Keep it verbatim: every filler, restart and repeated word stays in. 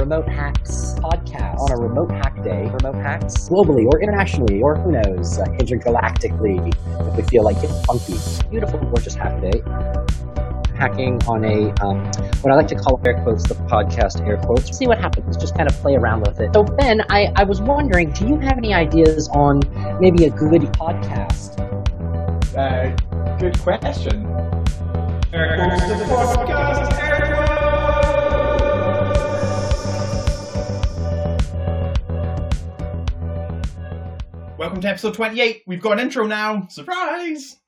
Remote Hacks podcast on a remote hack day. Remote hacks globally or internationally or who knows, uh, intergalactically if we feel like it. Funky, beautiful, gorgeous hack day. Hacking on a, um, what I like to call air quotes, the podcast air quotes. See what happens, just kind of play around with it. So Ben, I, I was wondering, do you have any ideas on maybe a good podcast? Uh, good question. Air quotes, the podcast air quotes. Welcome to episode twenty-eight. We've got an intro now. Surprise!